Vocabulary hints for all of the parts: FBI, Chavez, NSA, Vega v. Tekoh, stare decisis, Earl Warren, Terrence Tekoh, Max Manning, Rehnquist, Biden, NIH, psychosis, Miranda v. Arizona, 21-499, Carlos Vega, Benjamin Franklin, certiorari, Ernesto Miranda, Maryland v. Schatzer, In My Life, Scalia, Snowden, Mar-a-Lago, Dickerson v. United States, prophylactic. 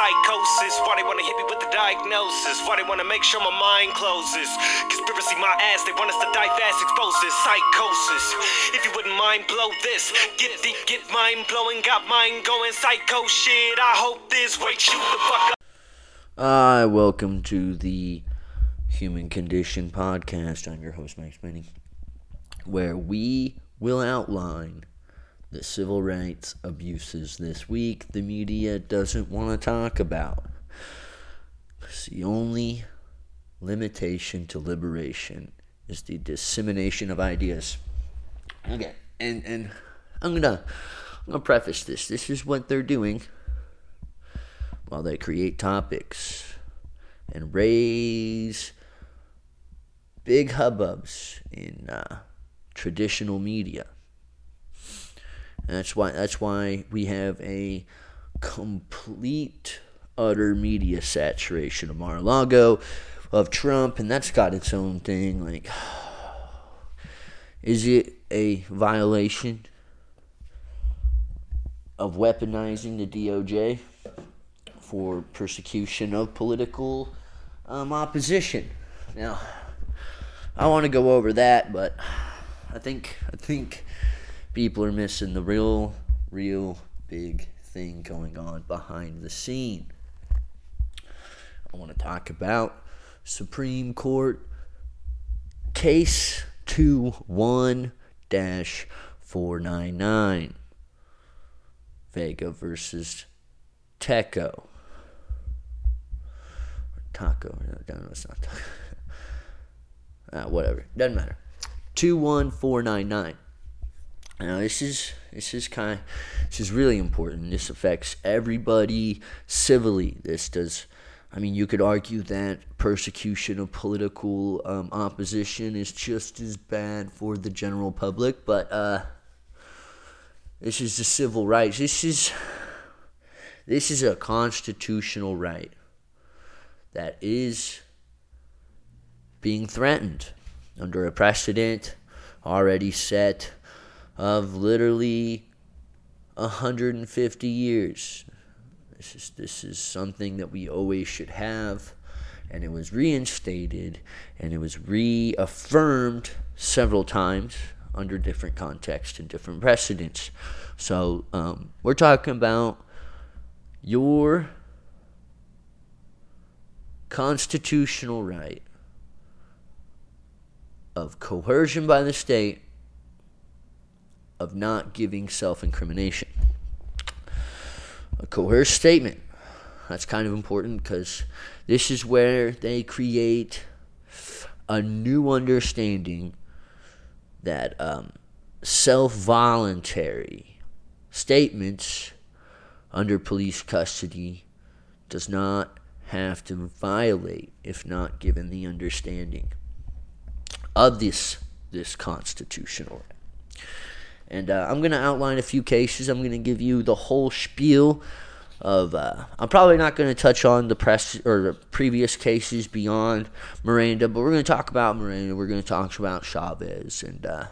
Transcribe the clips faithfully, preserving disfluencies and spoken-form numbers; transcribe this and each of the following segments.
Psychosis, why they wanna hit me with the diagnosis? Why they wanna make sure my mind closes? Conspiracy, my ass, they want us to die fast, expose this. Psychosis, if you wouldn't mind, blow this. Get deep, get mind blowing, got mind going. Psycho shit, I hope this wakes you the fuck up. Uh, welcome to the Human Condition Podcast. I'm your host, Max Manning, where we will outline the civil rights abuses this week the media doesn't want to talk about. It's the only limitation to liberation is the dissemination of ideas. Okay, and and I'm gonna I'm gonna preface this. This is what they're doing while they create topics and raise big hubbubs in uh, traditional media. And that's why that's why we have a complete, utter media saturation of Mar-a-Lago, of Trump, and that's got its own thing. Like, is it a violation of weaponizing the D O J for persecution of political um, opposition? Now, I want to go over that, but I think I think. people are missing the real, real big thing going on behind the scene. I want to talk about Supreme Court Case twenty-one dash four ninety-nine. Vega versus Tekoh. Or Taco. No, no, it's not Taco. uh, whatever. Doesn't matter. two one four nine nine. Now this is this is kind of, this is really important. This affects everybody civilly. This does. I mean, you could argue that persecution of political um, opposition is just as bad for the general public, but uh, this is the civil rights. This is this is a constitutional right that is being threatened under a precedent already set of literally one hundred fifty years. This is this is something that we always should have, and it was reinstated, and it was reaffirmed several times under different contexts and different precedents. So um, we're talking about your constitutional right of coercion by the state of not giving self-incrimination. A coerced statement. That's kind of important because this is where they create a new understanding that um, self-voluntary statements under police custody does not have to violate if not given the understanding of this, this constitutional right. And uh, I'm going to outline a few cases. I'm going to give you the whole spiel of. Uh, I'm probably not going to touch on the press or the previous cases beyond Miranda, but we're going to talk about Miranda. We're going to talk about Chavez, and uh,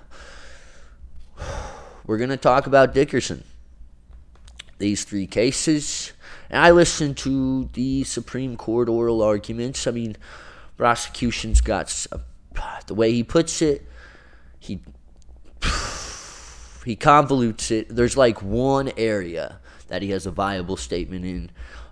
we're going to talk about Dickerson. These three cases, and I listened to the Supreme Court oral arguments. I mean, prosecution's got uh, the way he puts it. He. He convolutes it. There's like one area that he has a viable statement in,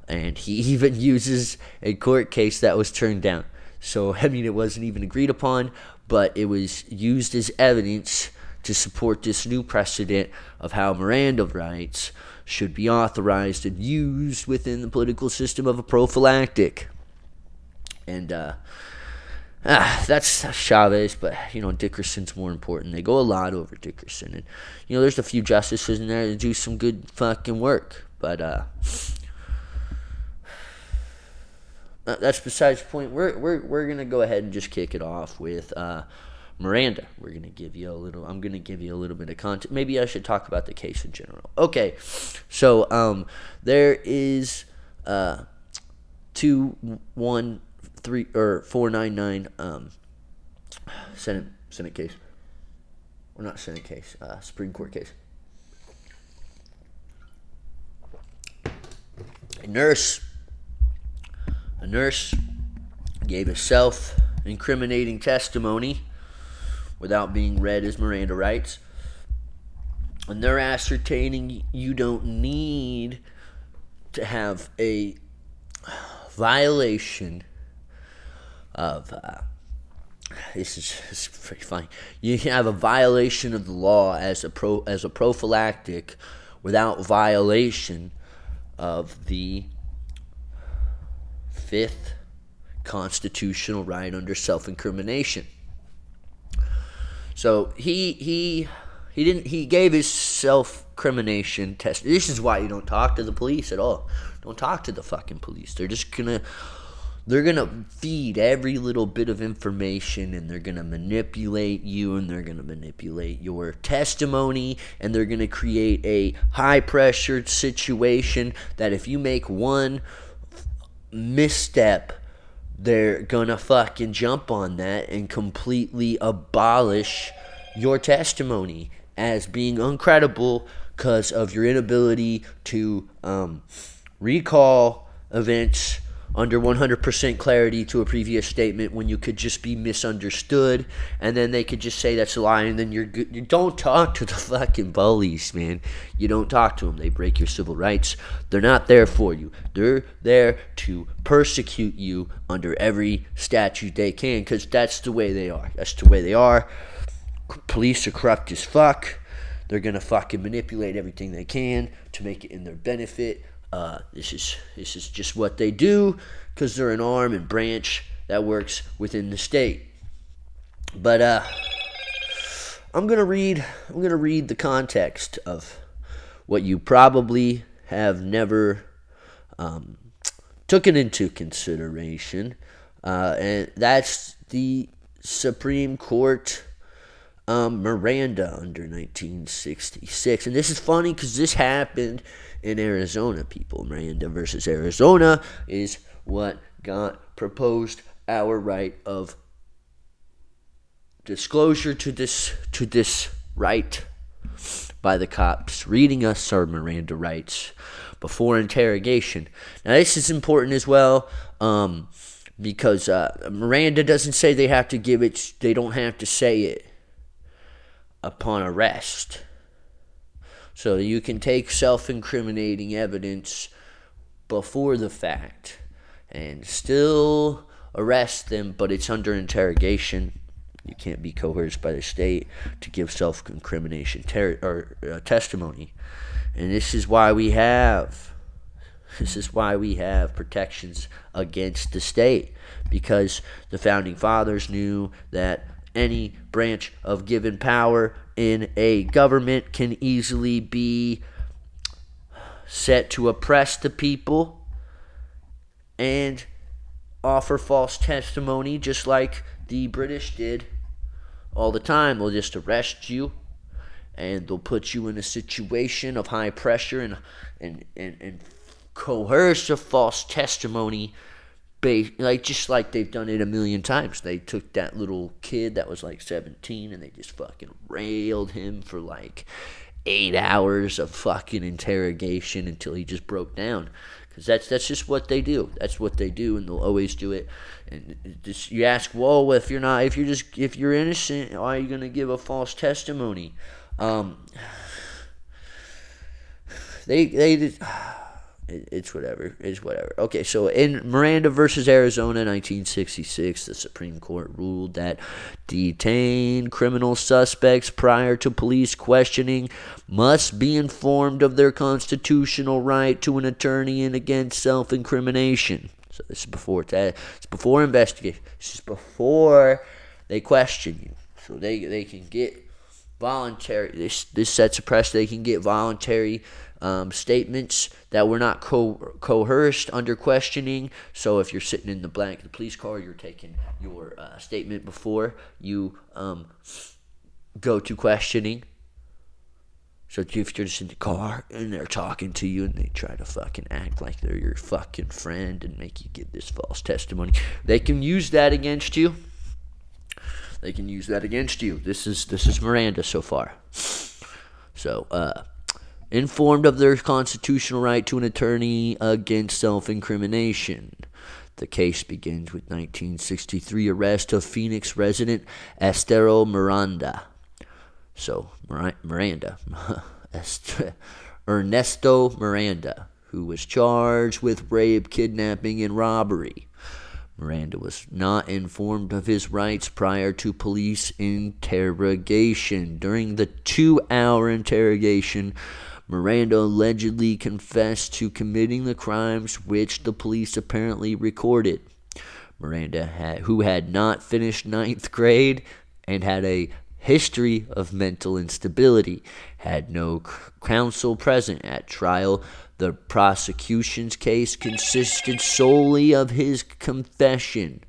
and he even uses a court case that was turned down. So, I mean, it wasn't even agreed upon, but it was used as evidence to support this new precedent of how Miranda rights should be authorized and used within the political system of a prophylactic. And, uh... Ah, that's Chavez, but, you know, Dickerson's more important. They go a lot over Dickerson. And, you know, there's a few justices in there that do some good fucking work. But, uh, that's besides the point. We're, we're, we're going to go ahead and just kick it off with, uh, Miranda. We're going to give you a little, I'm going to give you a little bit of content. Maybe I should talk about the case in general. Okay, so, um, there is, uh, two, one, Three or four nine nine um, Senate Senate case, or not Senate case, uh, Supreme Court case. A nurse A nurse gave a self-incriminating testimony without being read as Miranda rights. And they're ascertaining you don't need to have a violation of, uh, this is, this is pretty funny, you can have a violation of the law as a pro, as a prophylactic without violation of the fifth constitutional right under self-incrimination. So he he he didn't he gave his self-crimination test. This is why you don't talk to the police at all. Don't talk to the fucking police. They're just gonna they're gonna feed every little bit of information, and they're gonna manipulate you, and they're gonna manipulate your testimony, and they're gonna create a high-pressured situation that if you make one misstep, they're gonna fucking jump on that and completely abolish your testimony as being uncredible because of your inability to um, recall events under one hundred percent clarity to a previous statement when you could just be misunderstood, and then they could just say that's a lie, and then you're good. You don't talk to the fucking bullies, man. You don't talk to them. They break your civil rights. They're not there for you. They're there to persecute you under every statute they can, because that's the way they are. That's the way they are. Police are corrupt as fuck. They're going to fucking manipulate everything they can to make it in their benefit. Uh, this is this is just what they do because they're an arm and branch that works within the state. But uh, I'm gonna read I'm gonna read the context of what you probably have never um, taken into consideration, uh, and that's the Supreme Court um, Miranda under nineteen sixty-six. And this is funny because this happened in Arizona, people. Miranda versus Arizona is what got proposed our right of disclosure to this to this right by the cops reading us our Miranda rights before interrogation. Now this is important as well, um, because uh, Miranda doesn't say they have to give it. They don't have to say it upon arrest. So you can take self-incriminating evidence before the fact and still arrest them, but it's under interrogation. You can't be coerced by the state to give self-incrimination ter- or uh, testimony. And this is why we have this is why we have protections against the state, because the Founding Fathers knew that any branch of given power in a government can easily be set to oppress the people and offer false testimony, just like the British did all the time. They'll just arrest you, and they'll put you in a situation of high pressure and and, and, and coerce a false testimony. Like just like they've done it a million times. They took that little kid that was like seventeen and they just fucking railed him for like eight hours of fucking interrogation until he just broke down. Because that's that's just what they do. That's what they do, and they'll always do it. And just, you ask, well, if you're not, if you're just, if you're innocent, why are you gonna give a false testimony? Um, they they just. It's whatever. It's whatever. Okay, so in Miranda versus Arizona, nineteen sixty-six, the Supreme Court ruled that detained criminal suspects prior to police questioning must be informed of their constitutional right to an attorney and against self-incrimination. So this is before ta- it's before investigation. This is before they question you, so they they can get voluntary. This this sets a press. They can get voluntary Um, statements that were not co- coerced under questioning. So if you're sitting in the back of the police car, you're taking your uh, statement before you um, go to questioning. So if you're just in the car and they're talking to you and they try to fucking act like they're your fucking friend and make you give this false testimony, they can use that against you. They can use that against you. This is this is Miranda so far. So, uh, informed of their constitutional right to an attorney against self-incrimination. The case begins with nineteen sixty-three arrest of Phoenix resident Ernesto Miranda. So, Miranda. Ernesto Miranda, who was charged with rape, kidnapping, and robbery. Miranda was not informed of his rights prior to police interrogation. During the two-hour interrogation, Miranda allegedly confessed to committing the crimes which the police apparently recorded. Miranda, had, who had not finished ninth grade and had a history of mental instability, had no counsel present at trial. The prosecution's case consisted solely of his confession.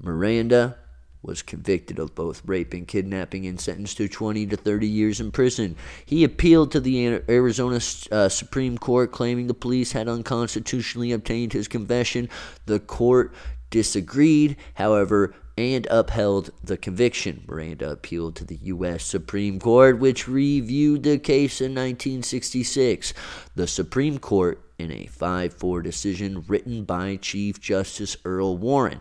Miranda was convicted of both rape and kidnapping and sentenced to twenty to thirty years in prison. He appealed to the Arizona uh, Supreme Court, claiming the police had unconstitutionally obtained his confession. The court disagreed, however, and upheld the conviction. Miranda appealed to the U S Supreme Court, which reviewed the case in nineteen sixty-six. The Supreme Court, in a five four decision written by Chief Justice Earl Warren,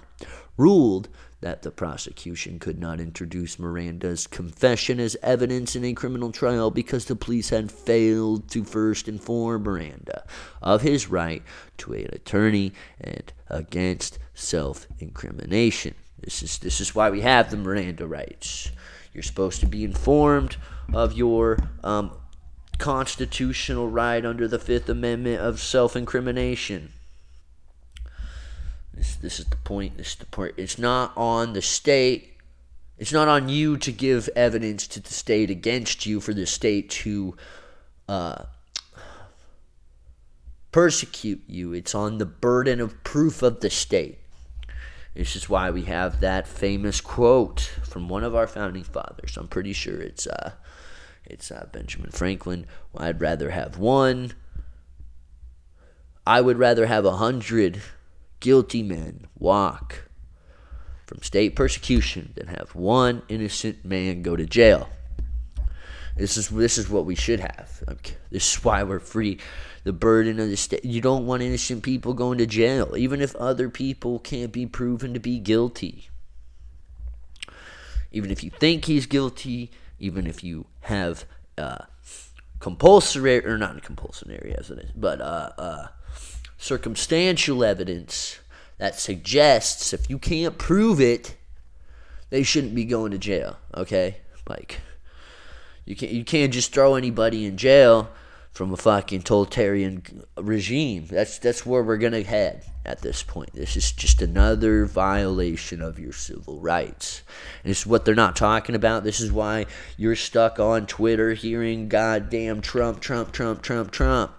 ruled that the prosecution could not introduce Miranda's confession as evidence in a criminal trial because the police had failed to first inform Miranda of his right to an attorney and against self-incrimination. This is this is why we have the Miranda rights. You're supposed to be informed of your um, constitutional right under the Fifth Amendment of self-incrimination. This this is the point. This is the point. It's not on the state. It's not on you to give evidence to the state against you for the state to uh, persecute you. It's on the burden of proof of the state. This is why we have that famous quote from one of our founding fathers. I'm pretty sure it's uh, it's uh, Benjamin Franklin. Well, I'd rather have one. I would rather have a hundred guilty men walk from state persecution than have one innocent man go to jail. This is this is what we should have. This is why we're free. The burden of the state. You don't want innocent people going to jail, even if other people can't be proven to be guilty. Even if you think he's guilty, even if you have uh, compulsory or not compulsory evidence, but uh, uh, circumstantial evidence that suggests if you can't prove it, they shouldn't be going to jail. Okay, like you can't you can't just throw anybody in jail from a fucking totalitarian regime. That's that's where we're gonna head at this point. This is just another violation of your civil rights. And this is what they're not talking about. This is why you're stuck on Twitter hearing goddamn Trump, Trump, Trump, Trump, Trump.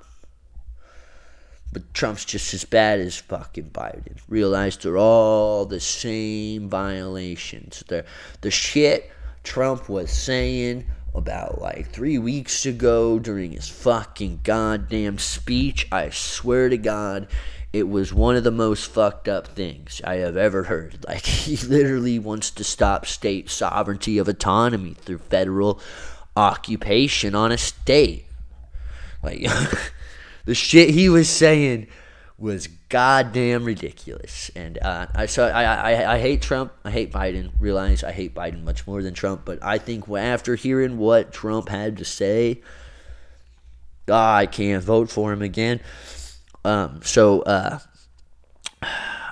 But Trump's just as bad as fucking Biden. Realize they're all the same violations. They're, the shit Trump was saying about like three weeks ago during his fucking goddamn speech, I swear to God, it was one of the most fucked up things I have ever heard. Like, he literally wants to stop state sovereignty of autonomy through federal occupation on a state. Like, the shit he was saying was goddamn ridiculous. And uh, I saw I, I I hate Trump. I hate Biden. Realize I hate Biden much more than Trump. But I think after hearing what Trump had to say, oh, I can't vote for him again. Um. So uh,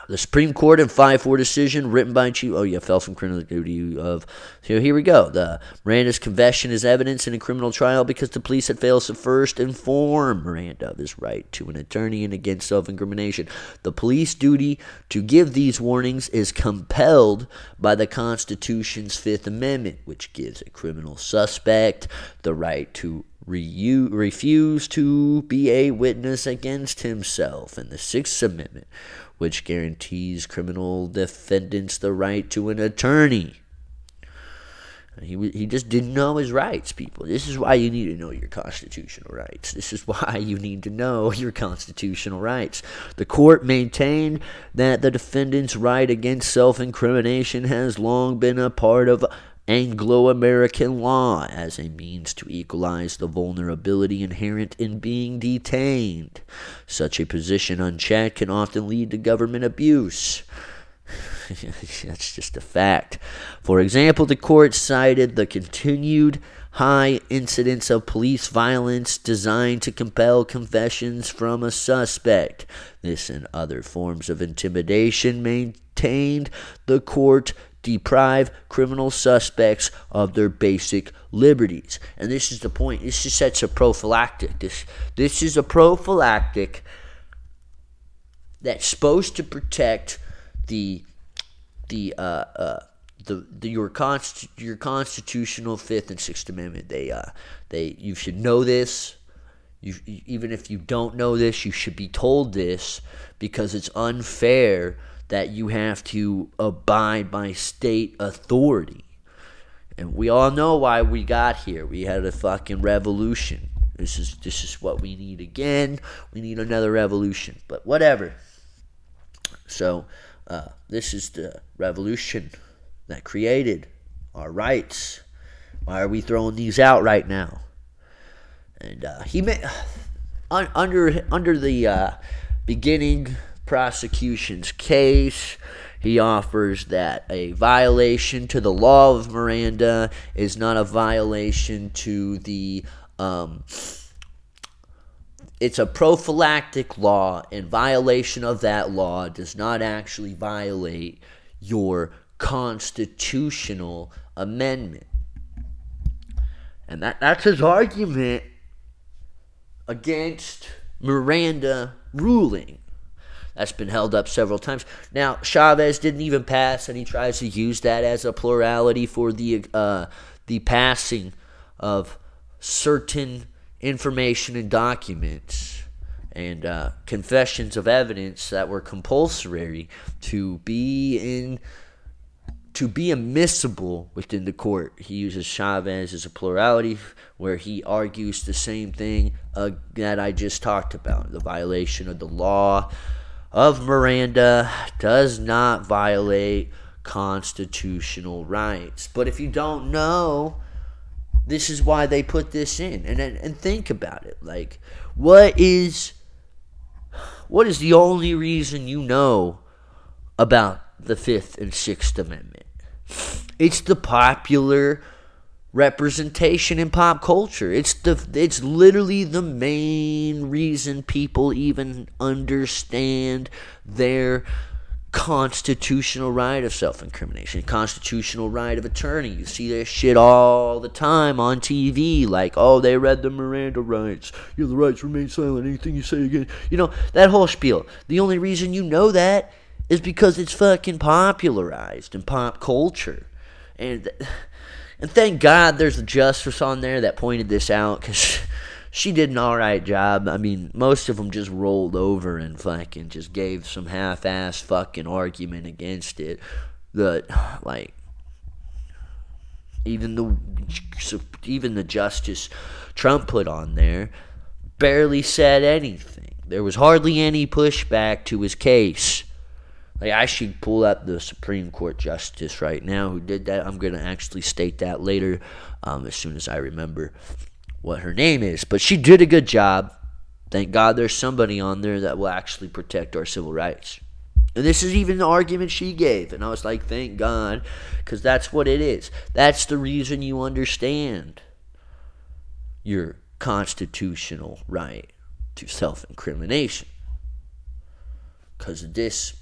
the Supreme Court in five four decision written by Chief. Oh yeah, fell from criminal duty of. So here we go. The Miranda's confession is evidence in a criminal trial because the police had failed to first inform Miranda of his right to an attorney and against self-incrimination. The police duty to give these warnings is compelled by the Constitution's Fifth Amendment, which gives a criminal suspect the right to re- refuse to be a witness against himself, and the Sixth Amendment, which guarantees criminal defendants the right to an attorney. He he just didn't know his rights, people. This is why you need to know your constitutional rights. This is why you need to know your constitutional rights. The court maintained that the defendant's right against self-incrimination has long been a part of Anglo-American law as a means to equalize the vulnerability inherent in being detained. Such a position unchecked can often lead to government abuse. That's just a fact. For example, the court cited the continued high incidence of police violence designed to compel confessions from a suspect. This and other forms of intimidation maintained the court deprive criminal suspects of their basic liberties. And this is the point. This is such a prophylactic. This, this is a prophylactic that's supposed to protect the the uh, uh the, the your const your constitutional Fifth and Sixth Amendment. They uh they you should know this. You even if you don't know this, you should be told this, because it's unfair that you have to abide by state authority. And we all know why we got here. We had a fucking revolution. This is this is what we need again. We need another revolution. But whatever. So uh, this is the revolution that created our rights. Why are we throwing these out right now? And uh, he may, uh, under under the uh, beginning prosecution's case, he offers that a violation to the law of Miranda is not a violation to the um, it's a prophylactic law, and violation of that law does not actually violate your constitutional amendment. And that, that's his argument against Miranda ruling. That's been held up several times. Now, Chavez didn't even pass, and he tries to use that as a plurality for the uh, the passing of certain information and documents and uh, confessions of evidence that were compulsory to be in to be admissible within the court. He uses Chavez as a plurality, where he argues the same thing uh, that I just talked about: the violation of the law of Miranda does not violate constitutional rights. But if you don't know, this is why they put this in. And and think about it. Like, what is what is the only reason you know about the Fifth and Sixth Amendment? It's the popular representation in pop culture. It's the it's literally the main reason people even understand their constitutional right of self-incrimination, constitutional right of attorney. You see this shit all the time on T V, like, oh, they read the Miranda rights. Your rights remain silent. Anything you say again, you know, that whole spiel. The only reason you know that is because it's fucking popularized in pop culture. And th- And thank God there's a justice on there that pointed this out, because she did an alright job. I mean, most of them just rolled over and fucking just gave some half-ass fucking argument against it. That, like, even the, even the justice Trump put on there barely said anything. There was hardly any pushback to his case. Like, I should pull up the Supreme Court justice right now who did that. I'm going to actually state that later um, as soon as I remember what her name is. But she did a good job. Thank God there's somebody on there that will actually protect our civil rights. And this is even the argument she gave. And I was like, thank God, because that's what it is. That's the reason you understand your constitutional right to self-incrimination. Because of this...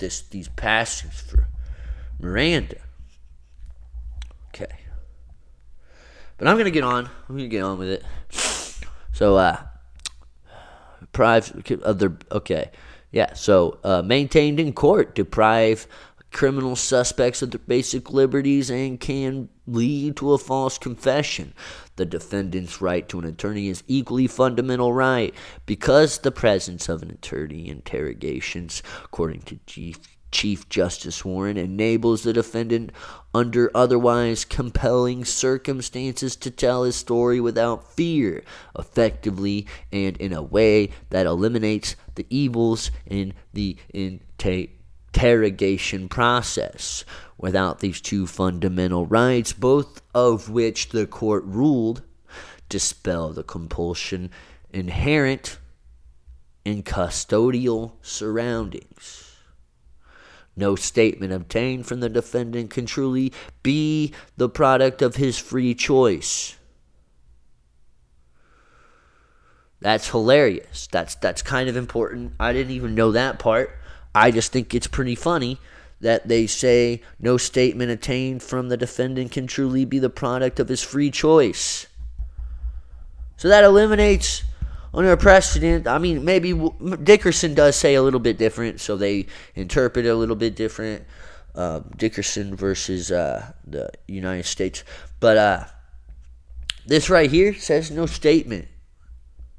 This, these passages for Miranda. Okay. But I'm going to get on. I'm going to get on with it. So, uh, deprive of their, okay. Yeah, so, uh, maintained in court, deprive criminal suspects of their basic liberties and can lead to a false confession. The defendant's right to an attorney is equally fundamental right, because the presence of an attorney interrogations, according to Chief, Chief Justice Warren, enables the defendant under otherwise compelling circumstances to tell his story without fear, effectively, and in a way that eliminates the evils in the intake. interrogation process without these two fundamental rights, both of which the court ruled dispel the compulsion inherent in custodial surroundings. No statement obtained from the defendant can truly be the product of his free choice. That's hilarious. That's that's kind of important. I didn't even know that part. I just think it's pretty funny that they say no statement obtained from the defendant can truly be the product of his free choice. So that eliminates under precedent. I mean, maybe Dickerson does say a little bit different, so they interpret it a little bit different. Uh, Dickerson versus uh, the United States. But uh, this right here says no statement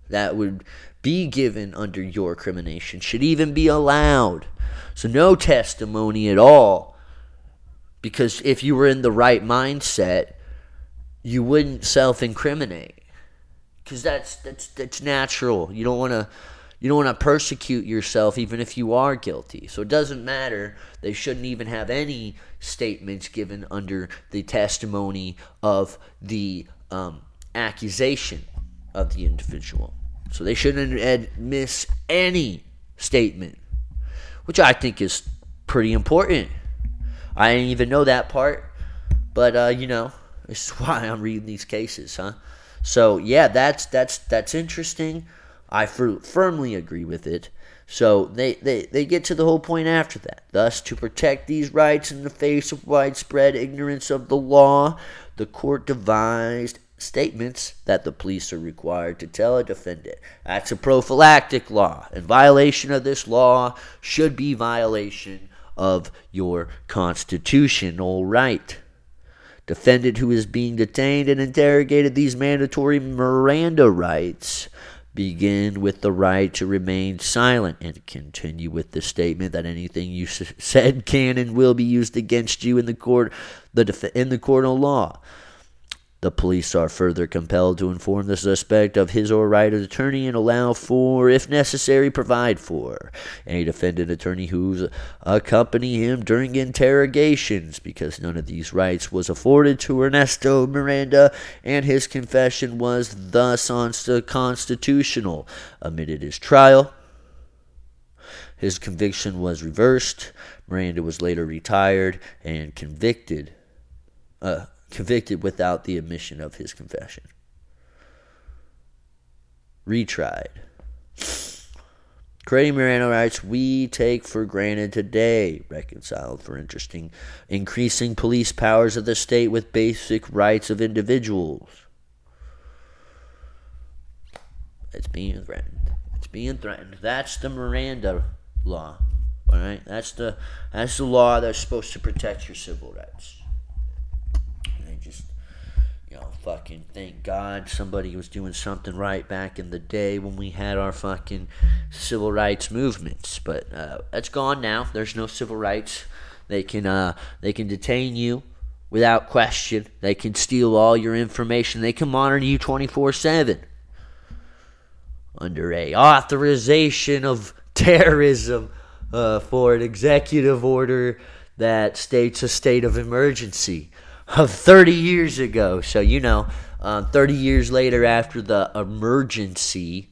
that would be given under your crimination should even be allowed. So no testimony at all, because if you were in the right mindset, you wouldn't self-incriminate. Because that's that's that's natural. You don't want to you don't want to persecute yourself even if you are guilty. So it doesn't matter. They shouldn't even have any statements given under the testimony of the um, accusation of the individual. So they shouldn't miss any statement, which I think is pretty important. I didn't even know that part, but uh, you know, it's why I'm reading these cases, huh? So yeah, that's that's that's interesting. I f- firmly agree with it. So they, they, they get to the whole point after that. Thus, to protect these rights in the face of widespread ignorance of the law, the court devised statements that the police are required to tell a defendant. That's a prophylactic law, and violation of this law should be violation of your constitutional right. Defendant who is being detained and interrogated, these mandatory Miranda rights begin with the right to remain silent and continue with the statement that anything you s- said can and will be used against you in the court, the def- in the court of law. The police are further compelled to inform the suspect of his or right of attorney and allow for, if necessary, provide for any defendant attorney who accompany him during interrogations, because none of these rights was afforded to Ernesto Miranda, and his confession was thus unconstitutional. Amid his trial, his conviction was reversed. Miranda was later retired and convicted. Uh, Convicted without the admission of his confession. Retried. Creating Miranda rights we take for granted today, reconciled for interesting, increasing police powers of the state with basic rights of individuals. It's being threatened. It's being threatened. That's the Miranda law. All right? That's the that's the law that's supposed to protect your civil rights. Just, you know, fucking thank God somebody was doing something right back in the day when we had our fucking civil rights movements. But uh, that's gone now. There's no civil rights. They can uh, they can detain you without question. They can steal all your information. They can monitor you twenty-four seven. Under a authorization of terrorism uh, for an executive order that states a state of emergency. Of thirty years ago, so you know, uh, thirty years later after the emergency,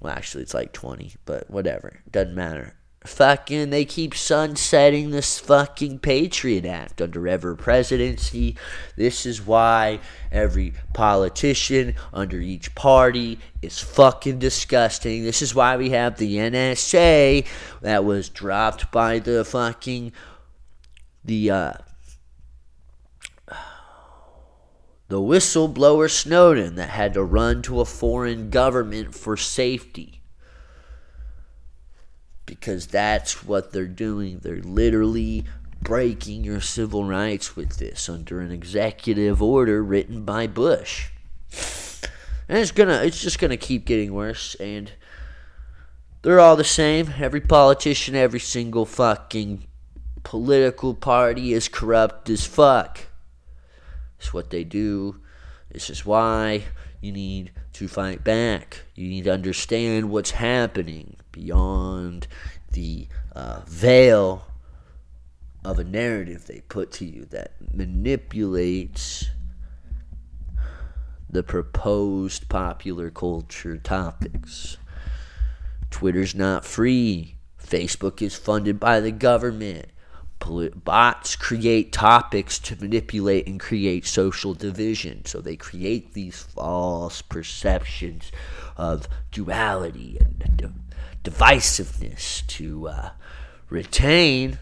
well actually it's like twenty, but whatever, doesn't matter. Fucking they keep sunsetting this fucking Patriot Act under every presidency. This is why every politician under each party is fucking disgusting. This is why we have the N S A that was dropped by the fucking, the uh, the whistleblower Snowden that had to run to a foreign government for safety. Because that's what they're doing. They're literally breaking your civil rights with this under an executive order written by Bush. And it's gonna, it's just gonna keep getting worse, and they're all the same. Every politician, every single fucking political party is corrupt as fuck. It's what they do. This is why You need to fight back. You need to understand what's happening beyond the uh, veil of a narrative they put to you that manipulates the proposed popular culture topics. Twitter's not free. Facebook is funded by the government. Bots create topics to manipulate and create social division. So they create these false perceptions of duality and de- divisiveness to uh, retain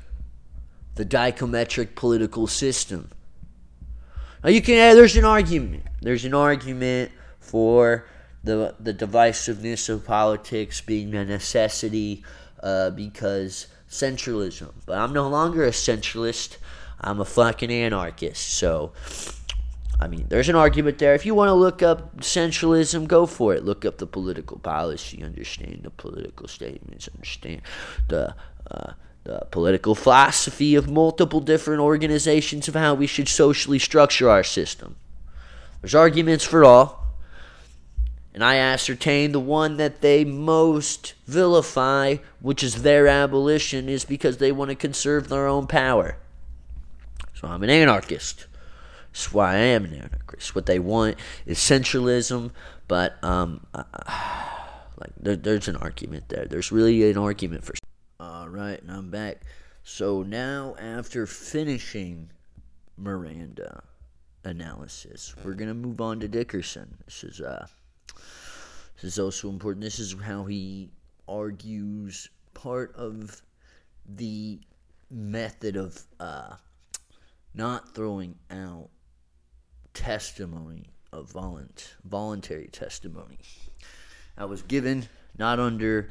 the dichometric political system. Now you can. There's an argument. There's an argument for the the divisiveness of politics being a necessity uh, because. Centralism, but I'm no longer a centralist. I'm a fucking anarchist. So, I mean, there's an argument there. If you want to look up centralism, go for it. Look up the political policy, understand the political statements, understand the uh, the political philosophy of multiple different organizations of how we should socially structure our system. There's arguments for all. And I ascertain the one that they most vilify, which is their abolition, is because they want to conserve their own power. So I'm an anarchist. That's why I am an anarchist. What they want is centralism, but um, uh, like there, there's an argument there. There's really an argument for... All right, and I'm back. So now, after finishing Miranda analysis, we're going to move on to Dickerson. This is... uh. This is also important. This is how he argues part of the method of uh, not throwing out testimony of volunt- voluntary testimony. That was given not under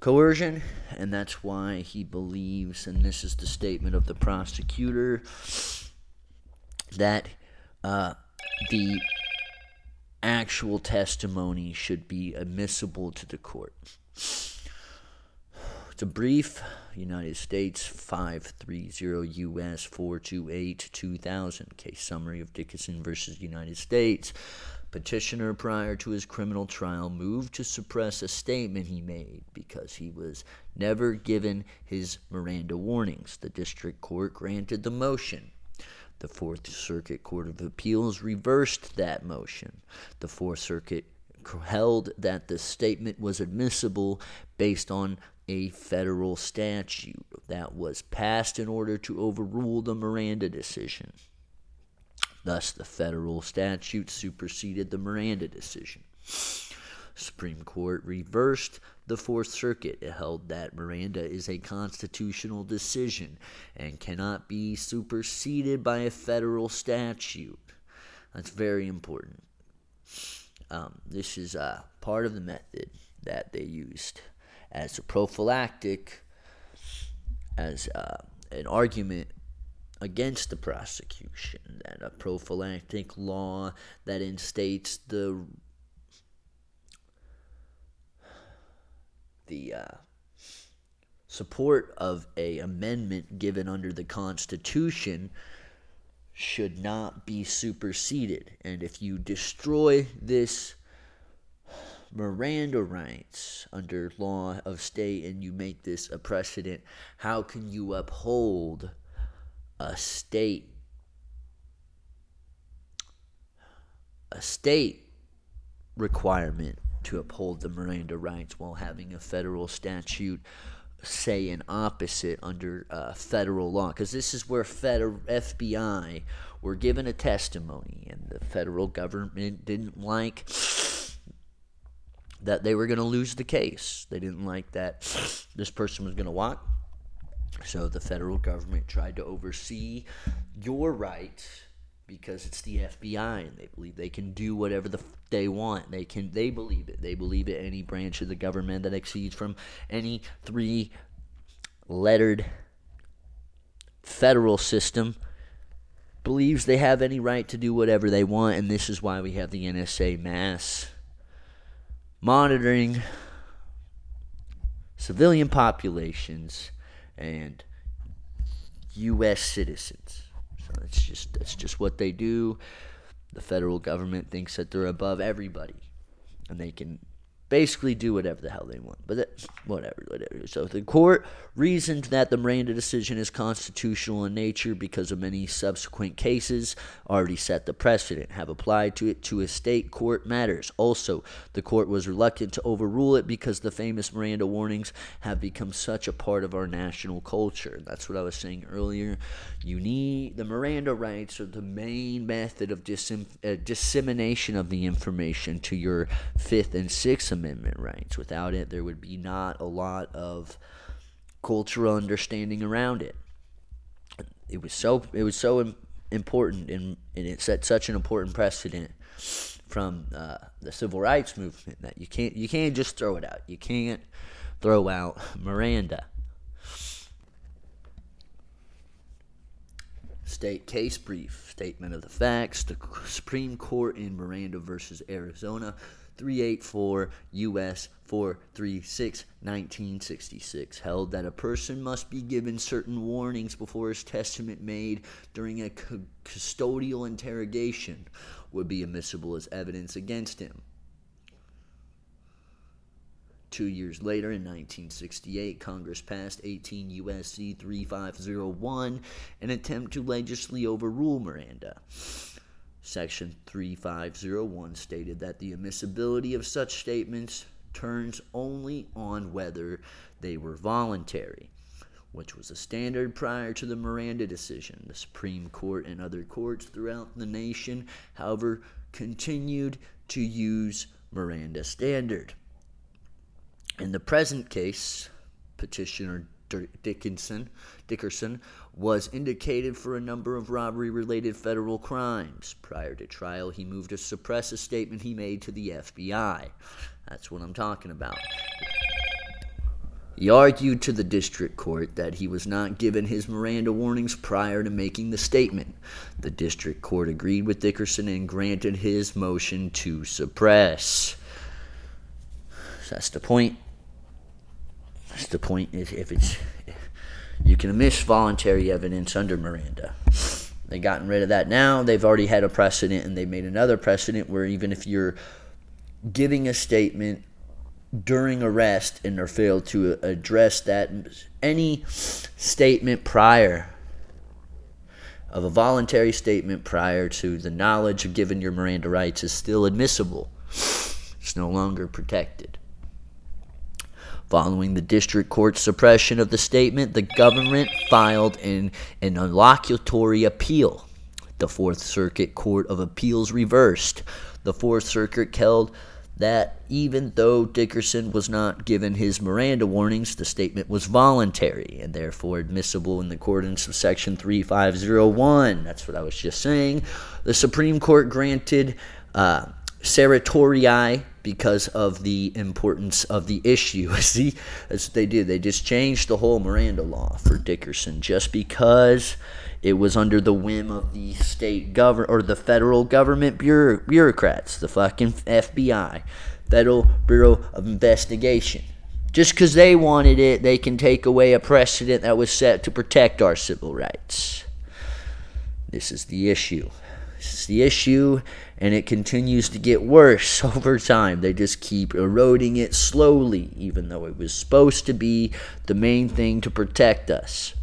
coercion, and that's why he believes, and this is the statement of the prosecutor, that uh, the... actual testimony should be admissible to the court. It's a brief, United States five thirty U S four twenty-eight two thousand, case summary of Dickerson versus United States. Petitioner, prior to his criminal trial, moved to suppress a statement he made because he was never given his Miranda warnings. The district court granted the motion. The Fourth Circuit Court of Appeals reversed that motion. The Fourth Circuit held that the statement was admissible based on a federal statute that was passed in order to overrule the Miranda decision. Thus, the federal statute superseded the Miranda decision. Supreme Court reversed the Fourth Circuit. It held that Miranda is a constitutional decision and cannot be superseded by a federal statute. That's very important. Um, this is uh, part of the method that they used as a prophylactic, as uh, an argument against the prosecution, that a prophylactic law that instates the the uh, support of a amendment given under the Constitution should not be superseded. And if you destroy this Miranda rights under law of state and you make this a precedent, how can you uphold a state a state requirement to uphold the Miranda rights while having a federal statute say an opposite under uh, federal law? Because this is where federal F B I were given a testimony, and the federal government didn't like that they were going to lose the case. They didn't like that this person was going to walk. So the federal government tried to oversee your rights, because it's the F B I, and they believe they can do whatever the f- they want. They can. They believe it. They believe it. Any branch of the government that exceeds from any three-lettered federal system believes they have any right to do whatever they want, and this is why we have the N S A mass monitoring civilian populations and U S citizens. That's just that's just what they do. the federal government thinks that they're above everybody, and they can basically do whatever the hell they want. But that, whatever, whatever. So the court reasoned that the Miranda decision is constitutional in nature because of many subsequent cases already set the precedent, have applied to it to state court matters. Also, the court was reluctant to overrule it because the famous Miranda warnings have become such a part of our national culture. That's what I was saying earlier. You need the Miranda rights are the main method of dissim, uh, dissemination of the information to your Fifth and Sixth Amendment. Amendment rights. Without it, there would be not a lot of cultural understanding around it. It was so it was so im- important, and, and it set such an important precedent from uh, the civil rights movement that you can't you can't just throw it out. You can't throw out Miranda. State case brief, statement of the facts. The Supreme Court in Miranda versus Arizona. three eighty-four U S four thirty-six nineteen sixty-six held that a person must be given certain warnings before his testament made during a cu- custodial interrogation would be admissible as evidence against him. Two years later, in nineteen sixty-eight, Congress passed eighteen U S C thirty-five oh one, an attempt to legislatively overrule Miranda. Section thirty-five oh one stated that the admissibility of such statements turns only on whether they were voluntary, which was a standard prior to the Miranda decision. The Supreme Court and other courts throughout the nation, however, continued to use Miranda standard. In the present case, petitioner Dickerson, Dickerson was indicted for a number of robbery-related federal crimes. Prior to trial, he moved to suppress a statement he made to the F B I. That's what I'm talking about. He argued to the district court that he was not given his Miranda warnings prior to making the statement. The district court agreed with Dickerson and granted his motion to suppress. So that's the point. That's the point. Is if it's you can miss voluntary evidence under Miranda. They've gotten rid of that now. They've already had a precedent, and they made another precedent where even if you're giving a statement during arrest and are failed to address that, any statement prior of a voluntary statement prior to the knowledge of giving your Miranda rights is still admissible. It's no longer protected. Following the district court's suppression of the statement, the government filed an, an interlocutory appeal. The Fourth Circuit Court of Appeals reversed. The Fourth Circuit held that even though Dickerson was not given his Miranda warnings, the statement was voluntary and therefore admissible in accordance with Section thirty-five oh one. That's what I was just saying. The Supreme Court granted uh, certiorari because of the importance of the issue. See, that's what they do. They just changed the whole Miranda law for Dickerson just because it was under the whim of the state government or the federal government bureau- bureaucrats, the fucking F B I, Federal Bureau of Investigation. Just because they wanted it, they can take away a precedent that was set to protect our civil rights. This is the issue. This is the issue, and it continues to get worse over time. They just keep eroding it slowly, even though it was supposed to be the main thing to protect us.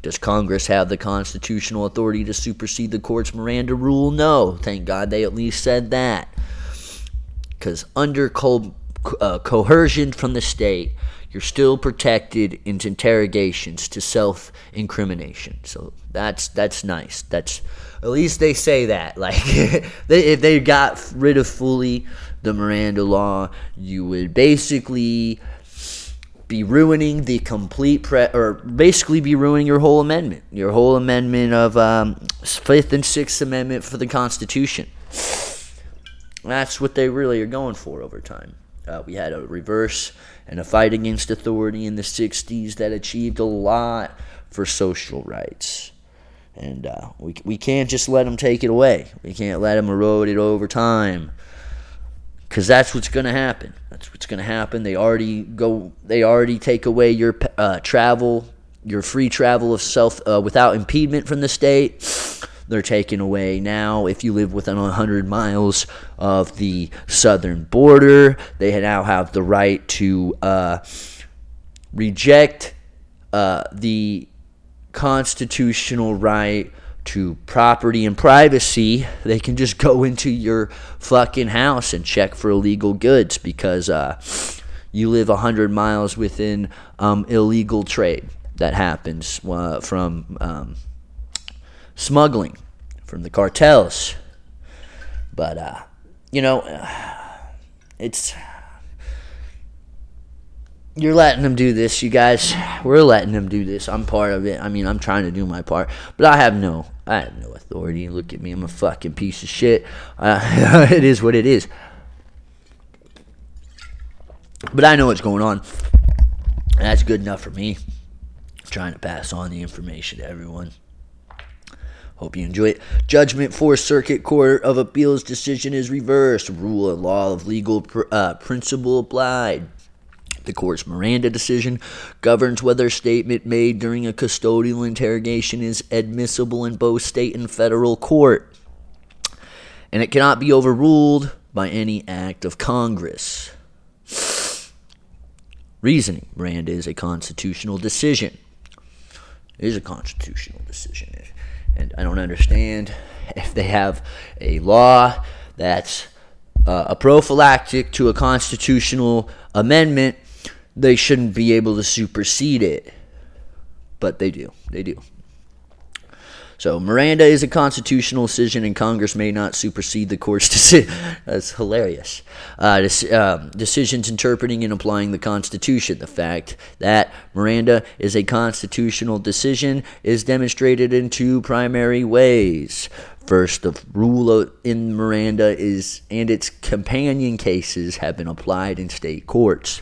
Does Congress have the constitutional authority to supersede the court's Miranda rule? No. Thank God they at least said that. Because under co- uh, coercion from the state, you're still protected in interrogations to self-incrimination. So that's that's nice. That's at least they say that. Like they, if they got rid of fully the Miranda law, you would basically be ruining the complete pre- or basically be ruining your whole amendment, your whole amendment of um, Fifth and Sixth Amendment for the Constitution. That's what they really are going for over time. Uh, we had a reverse and a fight against authority in the sixties that achieved a lot for social rights. And uh, we we can't just let them take it away. We can't let them erode it over time, because that's what's going to happen. That's what's going to happen. They already go. They already take away your uh, travel, your free travel of self uh, without impediment from the state. they're taken away now. If you live within one hundred miles of the southern border, they now have the right to uh, reject uh, the constitutional right to property and privacy. They can just go into your fucking house and check for illegal goods because uh, you live one hundred miles within um, illegal trade that happens uh, from um, smuggling, from the cartels. But, uh, you know, it's... You're letting them do this, you guys. We're letting them do this. I'm part of it. I mean, I'm trying to do my part. But I have no, I have no authority. Look at me. I'm a fucking piece of shit. Uh, it is what it is. But I know what's going on. And that's good enough for me. I'm trying to pass on the information to everyone. Hope you enjoy it. Judgment for Circuit Court of Appeals decision is reversed. Rule of law of legal pr- uh, principle applied. The court's Miranda decision governs whether a statement made during a custodial interrogation is admissible in both state and federal court, and it cannot be overruled by any act of Congress. Reasoning: Miranda is a constitutional decision. It is a constitutional decision, and I don't understand if they have a law that's uh, a prophylactic to a constitutional amendment. They shouldn't be able to supersede it. But they do. They do. So, Miranda is a constitutional decision, and Congress may not supersede the court's decision. That's hilarious. Uh, this, um, decisions interpreting and applying the Constitution. The fact that Miranda is a constitutional decision is demonstrated in two primary ways. First, the rule in Miranda is, and its companion cases have been applied in state courts.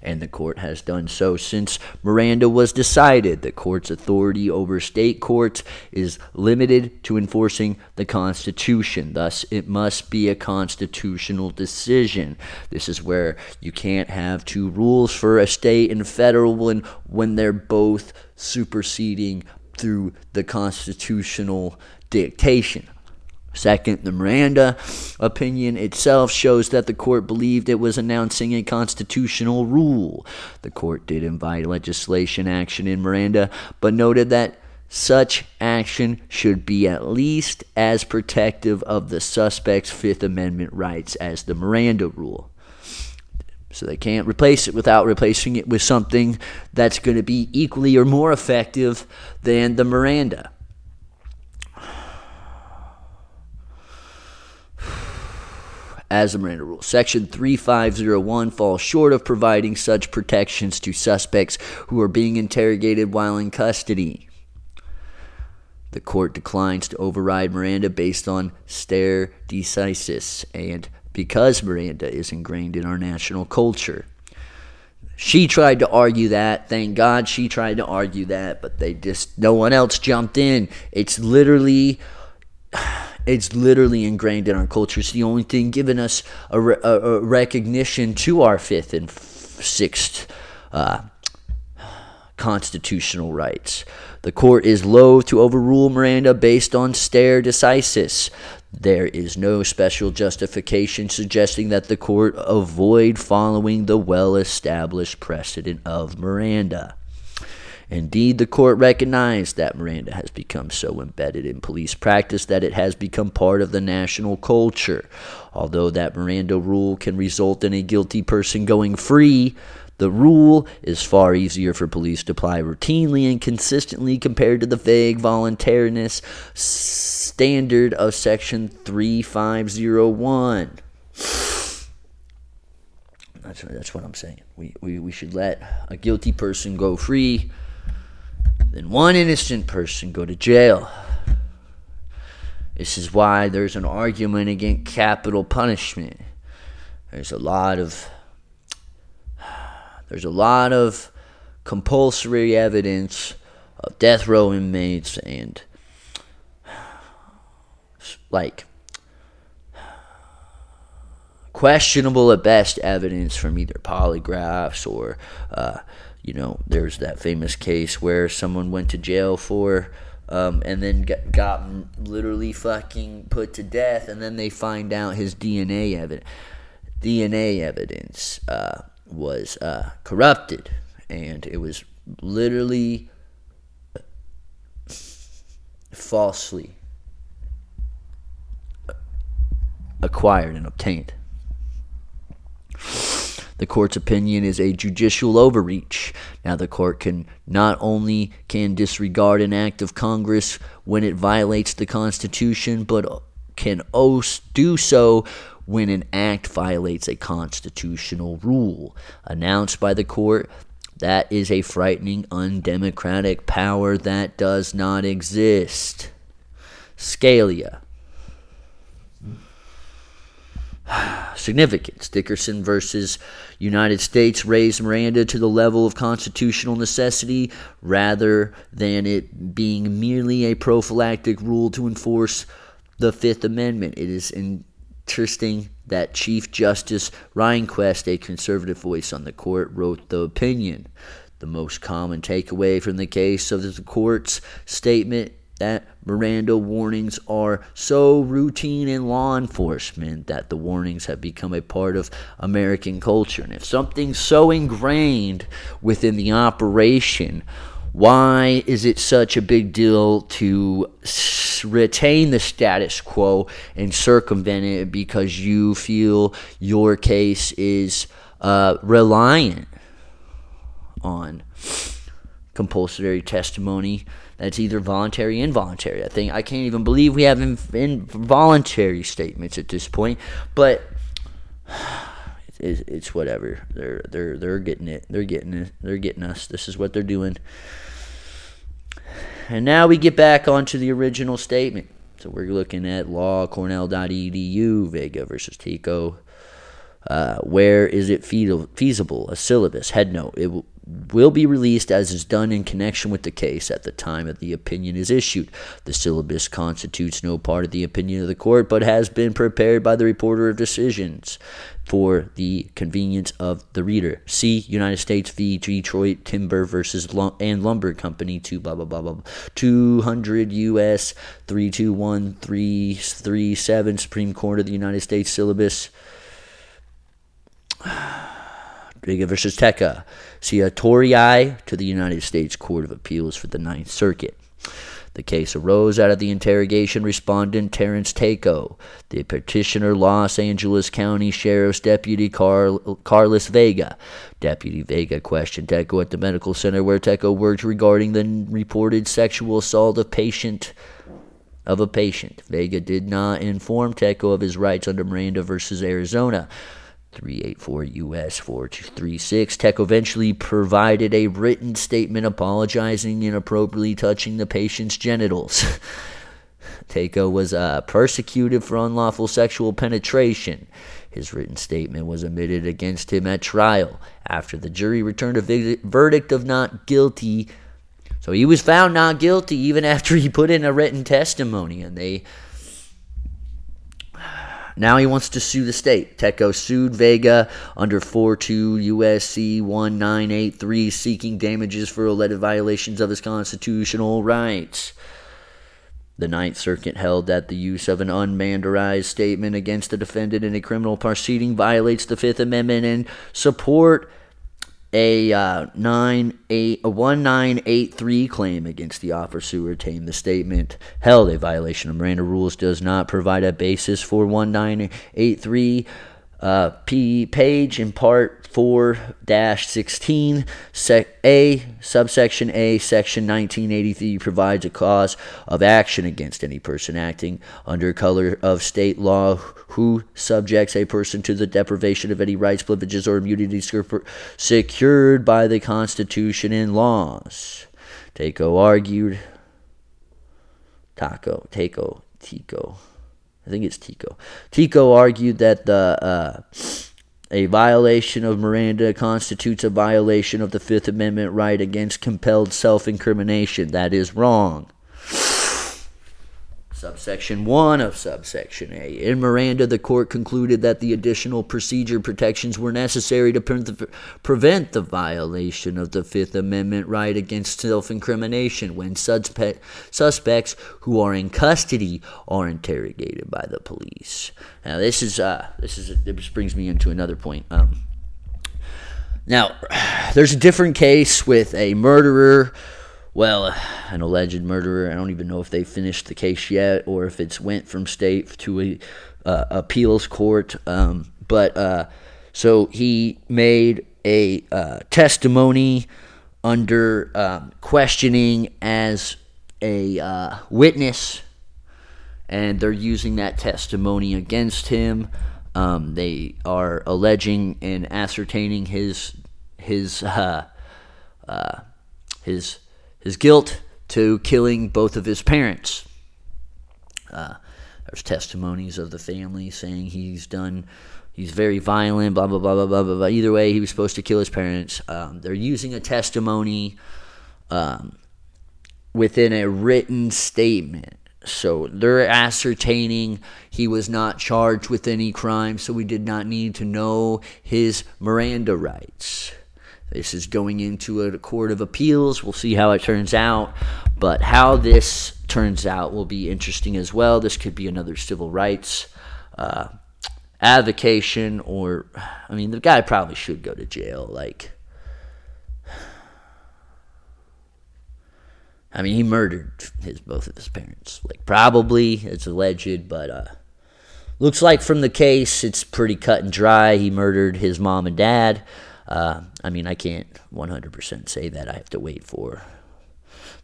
And the court has done so since Miranda was decided. The court's authority over state courts is limited to enforcing the Constitution. Thus, it must be a constitutional decision. This is where you can't have two rules for a state and federal one when they're both superseding through the constitutional dictation. Second, the Miranda opinion itself shows that the court believed it was announcing a constitutional rule. The court did invite legislation action in Miranda, but noted that such action should be at least as protective of the suspect's Fifth Amendment rights as the Miranda rule. So they can't replace it without replacing it with something that's going to be equally or more effective than the Miranda. As the Miranda rule. Section thirty-five oh one falls short of providing such protections to suspects who are being interrogated while in custody. The court declines to override Miranda based on stare decisis and because Miranda is ingrained in our national culture. She tried to argue that. Thank God she tried to argue that, but they just, no one else jumped in. It's literally... It's literally ingrained in our culture. It's the only thing giving us a, re- a recognition to our fifth and f- sixth uh, constitutional rights. The court is loath to overrule Miranda based on stare decisis. There is no special justification suggesting that the court avoid following the well-established precedent of Miranda. Indeed, the court recognized that Miranda has become so embedded in police practice that it has become part of the national culture. Although that Miranda rule can result in a guilty person going free, the rule is far easier for police to apply routinely and consistently compared to the vague voluntariness standard of Section thirty-five oh one. That's, that's what I'm saying. We, we, we should let a guilty person go free. Then one innocent person go to jail. This is why there's an argument against capital punishment. There's a lot of there's a lot of compulsory evidence of death row inmates and like questionable at best evidence from either polygraphs or uh, you know, there's that famous case where someone went to jail for um, and then got, got literally fucking put to death, and then they find out his D N A evidence, D N A evidence uh, was uh, corrupted, and it was literally falsely acquired and obtained. The court's opinion is a judicial overreach. Now, the court can not only can disregard an act of Congress when it violates the Constitution, but can do so when an act violates a constitutional rule announced by the court. That is a frightening, undemocratic power that does not exist. Scalia. Significance. Dickerson versus United States raised Miranda to the level of constitutional necessity rather than it being merely a prophylactic rule to enforce the Fifth Amendment. It is interesting that Chief Justice Rehnquist, a conservative voice on the court, wrote the opinion. The most common takeaway from the case of the court's statement that Miranda warnings are so routine in law enforcement that the warnings have become a part of American culture. And if something's so ingrained within the operation, why is it such a big deal to s- retain the status quo and circumvent it because you feel your case is uh, reliant on compulsory testimony that's either voluntary or involuntary? I think I can't even believe we have involuntary statements at this point, but it's, it's whatever. They're they're they're getting it. They're getting it. They're getting us. This is what they're doing. And now we get back onto the original statement. So we're looking at law cornell dot e d u, Vega versus Tekoh. Uh, where is it feasible? Feasible? A syllabus head note. It will. will be released as is done in connection with the case at the time that the opinion is issued. The syllabus constitutes no part of the opinion of the court, but has been prepared by the reporter of decisions for the convenience of the reader. See United States v. Detroit Timber versus Lum- and Lumber Company to blah, blah, blah, blah, blah, two hundred U S three two one three three seven, Supreme Court of the United States syllabus. Vega versus Tekoh, certiorari to the United States Court of Appeals for the Ninth Circuit. The case arose out of the interrogation respondent Terrence Tekoh, the petitioner Los Angeles County Sheriff's Deputy Car- Carlos Vega. Deputy Vega questioned Tekoh at the medical center where Tekoh worked regarding the reported sexual assault of patient of a patient. Vega did not inform Tekoh of his rights under Miranda versus Arizona. three eighty-four U S forty-two thirty-six. Tekoh eventually provided a written statement apologizing inappropriately touching the patient's genitals. Tekoh was uh, persecuted for unlawful sexual penetration. His written statement was admitted against him at trial. After the jury returned a v- verdict of not guilty, so he was found not guilty even after he put in a written testimony, and they... Now he wants to sue the state. Tekoh sued Vega under forty-two U S C nineteen eighty-three, seeking damages for alleged violations of his constitutional rights. The Ninth Circuit held that the use of an unmandarized statement against the defendant in a criminal proceeding violates the Fifth Amendment and support a, uh, nine, eight, a nineteen eighty-three claim against the officer who retained the statement. Held a violation of Miranda rules does not provide a basis for nineteen eighty-three uh, P page in part four dash sixteen sec A subsection A section nineteen eighty-three provides a cause of action against any person acting under color of state law who subjects a person to the deprivation of any rights, privileges, or immunities secured by the Constitution and laws. Tekoh argued. Tekoh, Tekoh, Tekoh. I think it's Tekoh. Tekoh argued that the uh, a violation of Miranda constitutes a violation of the Fifth Amendment right against compelled self-incrimination. That is wrong. Subsection one of Subsection A. In Miranda, the court concluded that the additional procedure protections were necessary to pre- prevent the violation of the Fifth Amendment right against self-incrimination when suspe- suspects who are in custody are interrogated by the police. Now, this is uh, this is this brings me into another point. Um, now, there's a different case with a murderer. Well, an alleged murderer. I don't even know if they finished the case yet or if it's went from state to a uh, appeals court. Um, but uh, so he made a uh, testimony under um, questioning as a uh, witness, and they're using that testimony against him. Um, they are alleging and ascertaining his his uh, uh, his. his guilt to killing both of his parents. Uh, there's testimonies of the family saying he's done, he's very violent, blah, blah, blah, blah, blah, blah. Either way, he was supposed to kill his parents. Um, they're using a testimony um, within a written statement. So they're ascertaining he was not charged with any crime, so we did not need to know his Miranda rights. This is going into a court of appeals. We'll see how it turns out. But how this turns out will be interesting as well. This could be another civil rights uh, advocation, or, I mean, the guy probably should go to jail. Like, I mean, he murdered his both of his parents. Like, probably, it's alleged, but uh, looks like from the case, it's pretty cut and dry. He murdered his mom and dad. Uh, I mean, I can't one hundred percent say that. I have to wait for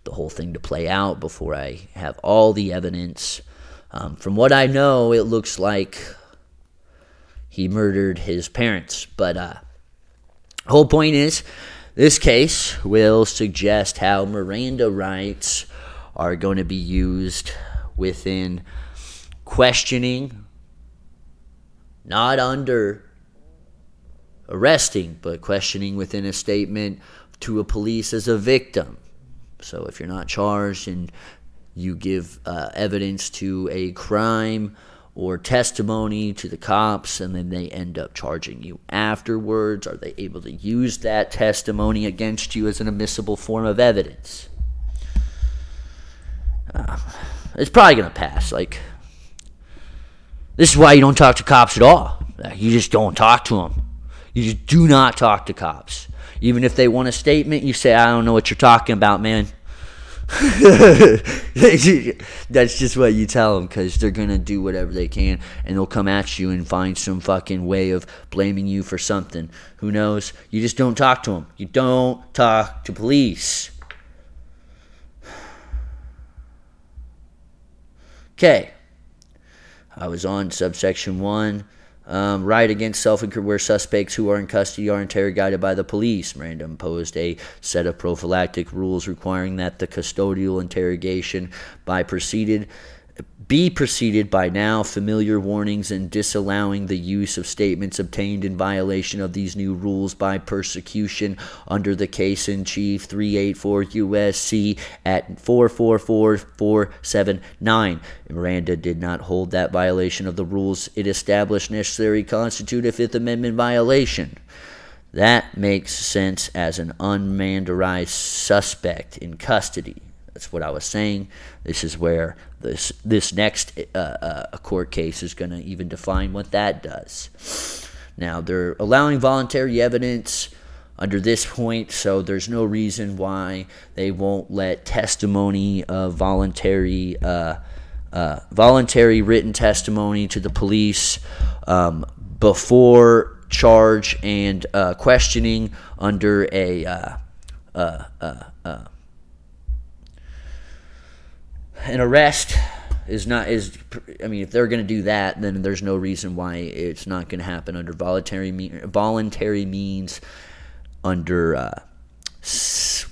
the whole thing to play out before I have all the evidence. Um, from what I know, it looks like he murdered his parents. But uh, the whole point is, this case will suggest how Miranda rights are going to be used within questioning, not under arresting, but questioning within a statement to a police as a victim. So if you're not charged and you give uh, evidence to a crime or testimony to the cops, and then they end up charging you afterwards, are they able to use that testimony against you as an admissible form of evidence? Uh, it's probably going to pass. Like, this is why you don't talk to cops at all. You just don't talk to them. You just do not talk to cops. Even if they want a statement, you say, I don't know what you're talking about, man. That's just what you tell them, because they're going to do whatever they can, and they'll come at you and find some fucking way of blaming you for something. Who knows? You just don't talk to them. You don't talk to police. Okay. I was on subsection one. Um, right against self-incrimination, where suspects who are in custody are interrogated by the police. Miranda imposed a set of prophylactic rules requiring that the custodial interrogation by preceded be preceded by now familiar warnings and disallowing the use of statements obtained in violation of these new rules by prosecution under the case in chief three eighty-four U S C at four four four four seven nine. Miranda did not hold that violation of the rules it established necessary constitute a Fifth Amendment violation. That makes sense as an unmandarized suspect in custody. That's what I was saying. This is where this this next uh, uh, court case is going to even define what that does. Now, they're allowing voluntary evidence under this point, so there's no reason why they won't let testimony of voluntary uh, uh, voluntary written testimony to the police um, before charge and uh, questioning under a uh, uh, uh, uh, an arrest is not is I mean, if they're going to do that, then there's no reason why it's not going to happen under voluntary mean, voluntary means under uh,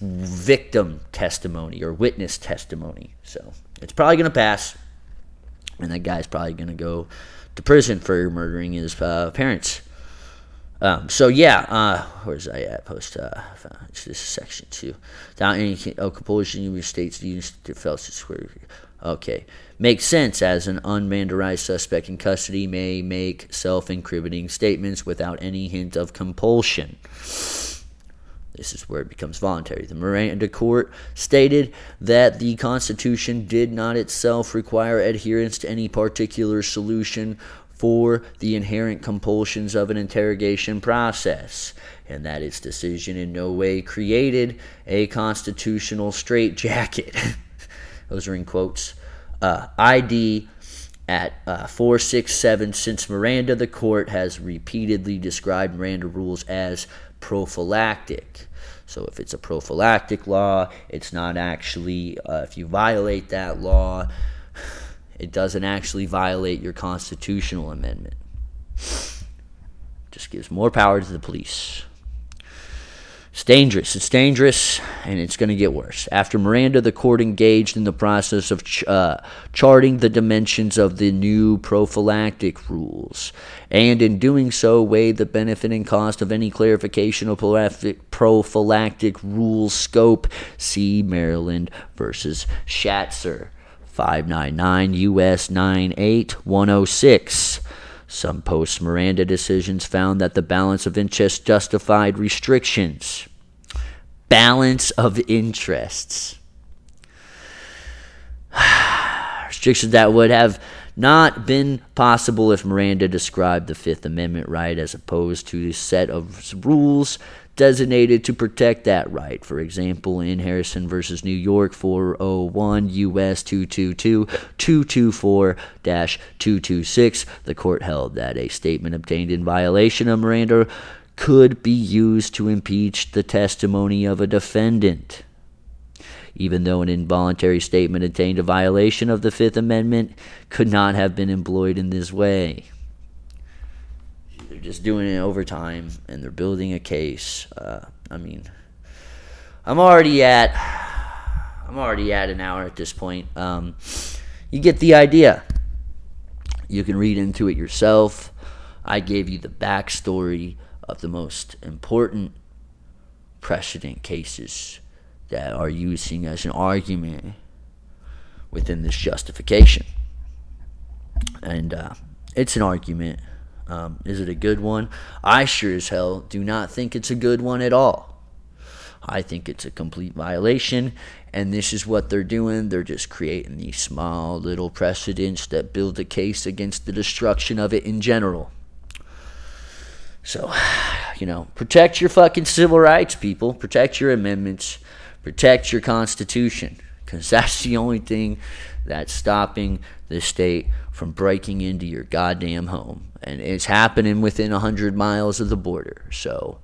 victim testimony or witness testimony. So it's probably going to pass, and that guy's probably going to go to prison for murdering his uh, parents. Um, so, yeah, uh, where's I at? Post, uh, this is section two. Down any oh, compulsion, you states the unit fell to square. Okay. Makes sense as an unmandarized suspect in custody may make self-incriminating statements without any hint of compulsion. This is where it becomes voluntary. The Miranda court stated that the Constitution did not itself require adherence to any particular solution for the inherent compulsions of an interrogation process, and that its decision in no way created a constitutional straitjacket. Those are in quotes. Uh, I D at uh, four sixty-seven, since Miranda, the court has repeatedly described Miranda rules as prophylactic. So if it's a prophylactic law, it's not actually, uh, if you violate that law, it doesn't actually violate your constitutional amendment. Just gives more power to the police. It's dangerous. It's dangerous, and it's going to get worse. After Miranda, the court engaged in the process of ch uh, charting the dimensions of the new prophylactic rules, and in doing so weighed the benefit and cost of any clarification of prophylactic rule scope. See Maryland versus Schatzer, five ninety-nine U S nine eight one oh six. Some post-Miranda decisions found that the balance of interest justified restrictions. Balance of interests. Restrictions that would have not been possible if Miranda described the Fifth Amendment right as opposed to a set of rules designated to protect that right. For example, in Harrison versus New York, four oh one U S two two two, two two four, two two six, the court held that a statement obtained in violation of Miranda could be used to impeach the testimony of a defendant. Even though an involuntary statement obtained a violation of the Fifth Amendment could not have been employed in this way. They're just doing it over time, and they're building a case. Uh, I mean, I'm already at, I'm already at an hour at this point. Um, you get the idea. You can read into it yourself. I gave you the backstory of the most important precedent cases that are using as an argument within this justification. And uh, it's an argument. Um, is it a good one? I sure as hell do not think it's a good one at all. I think it's a complete violation, and this is what they're doing. They're just creating these small little precedents that build a case against the destruction of it in general. So, you know, protect your fucking civil rights, people. Protect your amendments. Protect your Constitution, because that's the only thing that's stopping the state from breaking into your goddamn home. And it's happening within one hundred miles of the border. So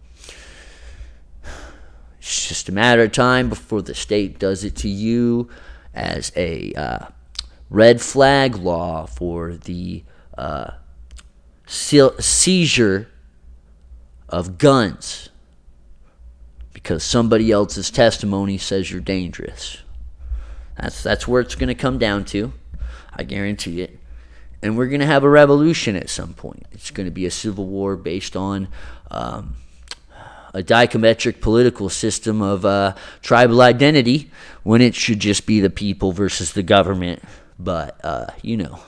it's just a matter of time before the state does it to you as a uh, red flag law for the uh, se seizure of guns, because somebody else's testimony says you're dangerous. That's, that's where it's going to come down to. I guarantee it. And we're going to have a revolution at some point. It's going to be a civil war based on um, a dichometric political system of uh, tribal identity, when it should just be the people versus the government. But, uh, you know,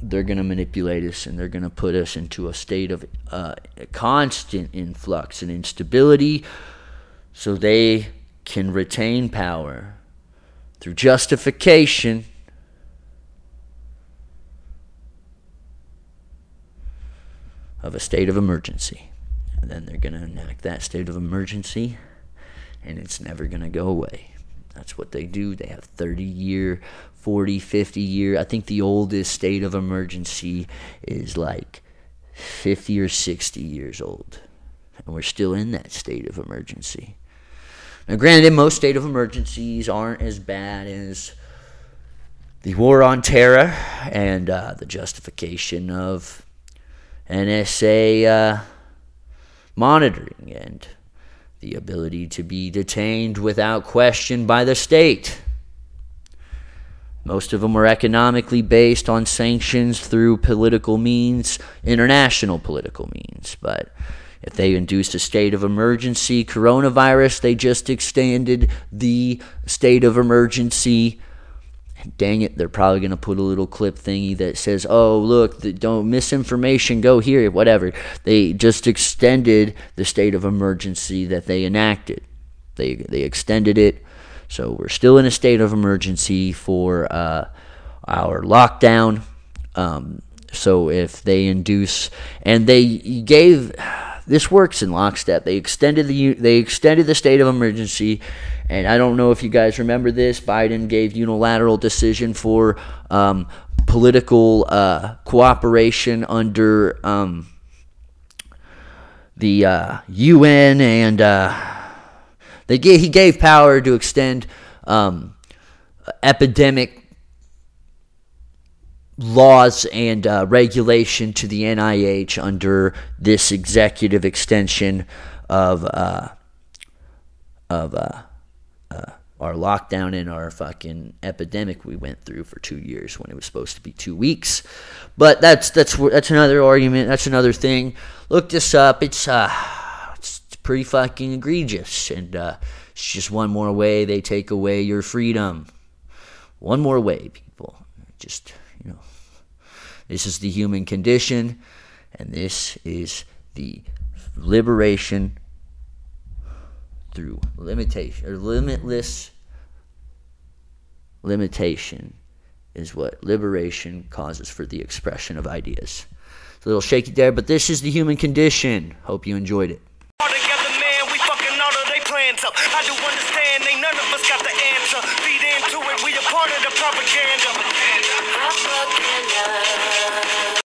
they're going to manipulate us, and they're going to put us into a state of uh, constant influx and instability so they can retain power through justification. Of a state of emergency. And then they're going to enact that state of emergency, and it's never going to go away. That's what they do. They have thirty year, forty, fifty year. I think the oldest state of emergency is like fifty or sixty years old. And we're still in that state of emergency. Now, granted, most state of emergencies aren't as bad as the war on terror and uh, the justification of N S A uh, monitoring and the ability to be detained without question by the state. Most of them were economically based on sanctions through political means, international political means. But if they induced a state of emergency, coronavirus, they just extended the state of emergency. Dang it, they're probably going to put a little clip thingy that says, oh, look, the, don't misinformation, go here, whatever. They just extended the state of emergency that they enacted. They, they extended it. So we're still in a state of emergency for uh, our lockdown. Um, so if they induce, and they gave, this works in lockstep. They extended the they extended the state of emergency, and I don't know if you guys remember this. Biden gave unilateral decision for um, political uh, cooperation under um, the uh, U N and. Uh, They gave, he gave power to extend um, epidemic laws and uh, regulation to the N I H under this executive extension of uh, of uh, uh, our lockdown and our fucking epidemic we went through for two years when it was supposed to be two weeks. But that's that's that's another argument. That's another thing. Look this up. It's. Uh, pretty fucking egregious, and uh, it's just one more way they take away your freedom. One more way, people. Just, you know, this is the human condition, and this is the liberation through limitation, or limitless limitation is what liberation causes for the expression of ideas. It's a little shaky there, but this is the human condition. Hope you enjoyed it. I do understand, ain't none of us got the answer. Feed into it, we a part of the propaganda.